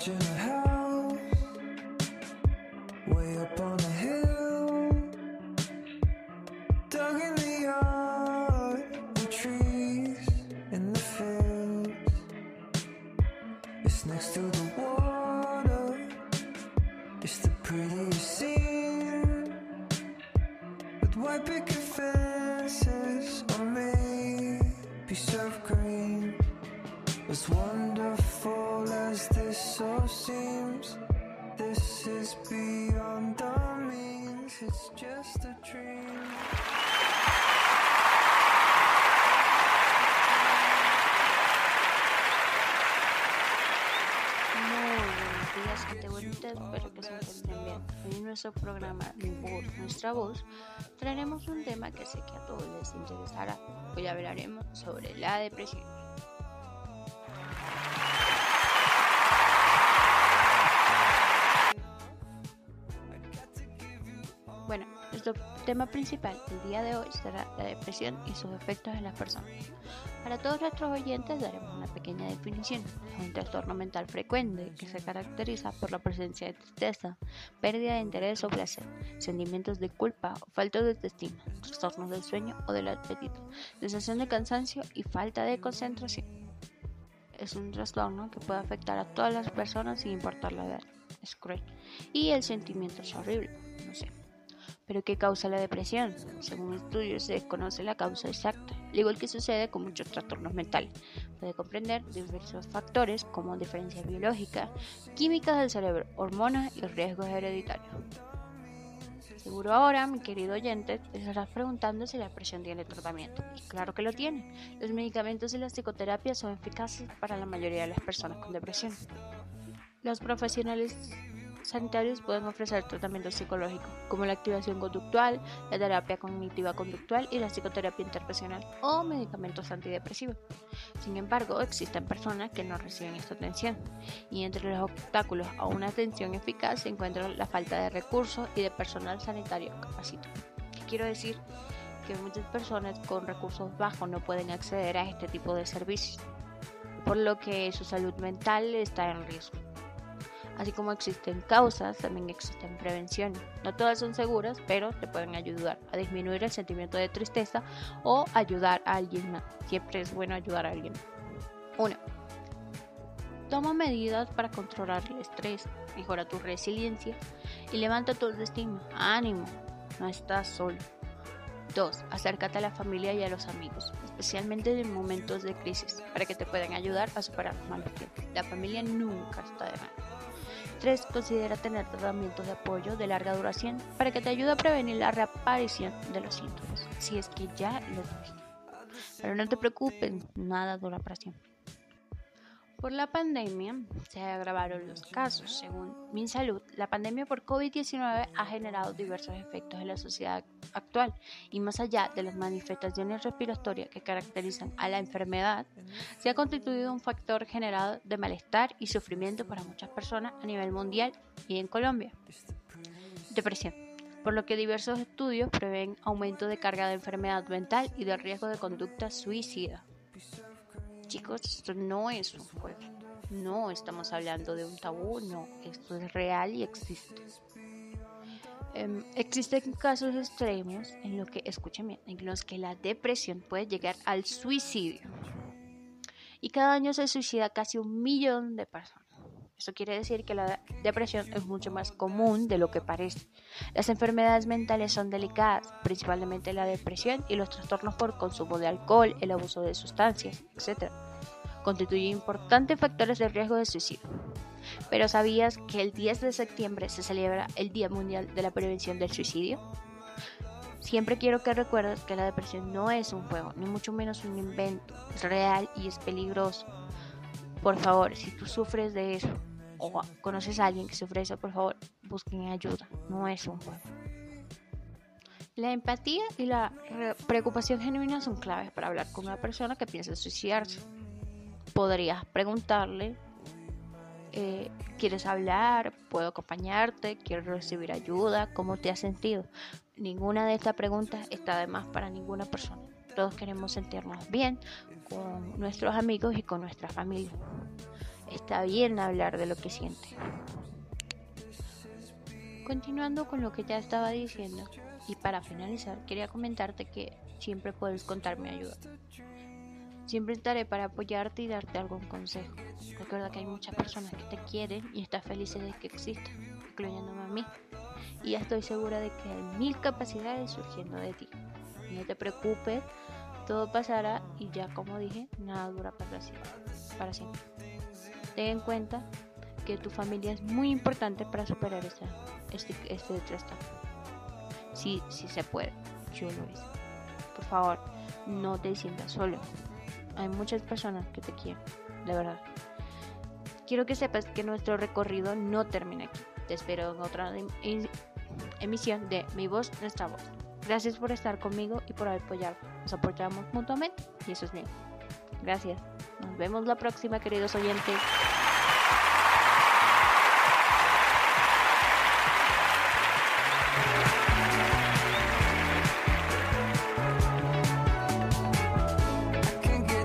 imagine a house way up on a hill, dug in the yard with trees in the fields. It's next to the water, it's the prettiest scene, with white picket fences or maybe surf green. As wonderful as this all seems, this is beyond the means, it's just a dream. Muy buenos días, gente bonita, espero que se encuentren bien. Hoy en nuestro programa Nuestra Voz traeremos un tema que sé que a todos les interesará. Hoy hablaremos sobre la depresión. Bueno, nuestro tema principal del día de hoy será la depresión y sus efectos en las personas. Para todos nuestros oyentes daremos una pequeña definición. Es un trastorno mental frecuente que se caracteriza por la presencia de tristeza, pérdida de interés o placer, sentimientos de culpa o falta de autoestima, trastornos del sueño o del apetito, sensación de cansancio y falta de concentración. Es un trastorno que puede afectar a todas las personas sin importar la edad. Es cruel y el sentimiento es horrible, no sé. ¿Pero qué causa la depresión? Según estudios se desconoce la causa exacta, al igual que sucede con muchos trastornos mentales. Puede comprender diversos factores como diferencias biológicas, químicas del cerebro, hormonas y riesgos hereditarios. Seguro ahora, mi querido oyente, te estarás preguntando si la depresión tiene tratamiento. Y claro que lo tiene. Los medicamentos y las psicoterapias son eficaces para la mayoría de las personas con depresión. Los profesionales sanitarios pueden ofrecer tratamiento psicológico, como la activación conductual, la terapia cognitiva conductual y la psicoterapia interpersonal o medicamentos antidepresivos. Sin embargo, existen personas que no reciben esta atención, y entre los obstáculos a una atención eficaz se encuentran la falta de recursos y de personal sanitario capacitado. ¿Qué quiero decir? Que muchas personas con recursos bajos no pueden acceder a este tipo de servicios, por lo que su salud mental está en riesgo. Así como existen causas, también existen prevenciones. No todas son seguras, pero te pueden ayudar a disminuir el sentimiento de tristeza o ayudar a alguien más. Siempre es bueno ayudar a alguien. 1. Toma medidas para controlar el estrés, mejora tu resiliencia y levanta tu autoestima. ¡Ánimo! No estás solo. 2. Acércate a la familia y a los amigos, especialmente en momentos de crisis, para que te puedan ayudar a superar los malos tiempos. La familia nunca está de mal. 3. Considera tener tratamientos de apoyo de larga duración para que te ayude a prevenir la reaparición de los síntomas, si es que ya lo tuviste. Pero no te preocupes, nada dura para siempre. Por la pandemia se agravaron los casos. Según MinSalud, la pandemia por COVID-19 ha generado diversos efectos en la sociedad actual y más allá de las manifestaciones respiratorias que caracterizan a la enfermedad, se ha constituido un factor generado de malestar y sufrimiento para muchas personas a nivel mundial y en Colombia. Depresión, por lo que diversos estudios prevén aumento de carga de enfermedad mental y de riesgo de conducta suicida. Chicos, esto no es un juego, no estamos hablando de un tabú, no, esto es real y existe. Existen casos extremos en los que, escúcheme, en los que la depresión puede llegar al suicidio. Y cada año se suicida casi 1 millón de personas. Esto quiere decir que la depresión es mucho más común de lo que parece. Las enfermedades mentales son delicadas, principalmente la depresión y los trastornos por consumo de alcohol, el abuso de sustancias, etc. Constituyen importantes factores de riesgo de suicidio. ¿Pero sabías que el 10 de septiembre se celebra el Día Mundial de la Prevención del Suicidio? Siempre quiero que recuerdes que la depresión no es un juego, ni mucho menos un invento. Es real y es peligroso. Por favor, si tú sufres de eso, o conoces a alguien que sufre eso, por favor, busquen ayuda. No es un juego. La empatía y la preocupación genuina son claves para hablar con una persona que piensa suicidarse. Podrías preguntarle, ¿quieres hablar? ¿Puedo acompañarte? ¿Quieres recibir ayuda? ¿Cómo te has sentido? Ninguna de estas preguntas está de más para ninguna persona. Todos queremos sentirnos bien con nuestros amigos y con nuestra familia. Está bien hablar de lo que siente. Continuando con lo que ya estaba diciendo, y para finalizar, quería comentarte que siempre puedes contarme ayuda. Siempre estaré para apoyarte y darte algún consejo. Recuerda que hay muchas personas que te quieren y están felices de que existas, incluyéndome a mí. Y ya estoy segura de que hay 1000 capacidades surgiendo de ti. No te preocupes, todo pasará y ya, como dije, nada dura para siempre. Ten en cuenta que tu familia es muy importante para superar este trastorno. Sí, sí se puede, yo lo hice. Por favor, no te sientas solo. Hay muchas personas que te quieren, de verdad. Quiero que sepas que nuestro recorrido no termina aquí. Te espero en otra emisión de Mi Voz, Nuestra Voz. Gracias por estar conmigo y por apoyarme. Nos apoyamos mutuamente y eso es mío. Gracias. Nos vemos la próxima, queridos oyentes.